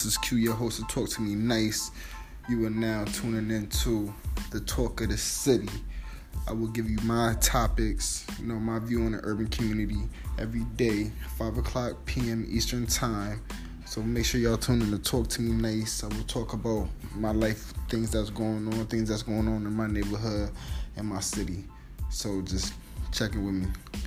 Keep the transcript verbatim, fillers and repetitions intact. This is Q, your host of Talk To Me Nice. You are now tuning into The Talk Of The City. I will give you my topics, you know, my view on the urban community every day, five o'clock p.m. Eastern Time. So make sure y'all tune in to Talk To Me Nice. I will talk about my life, things that's going on, things that's going on in my neighborhood and my city. So just check in with me.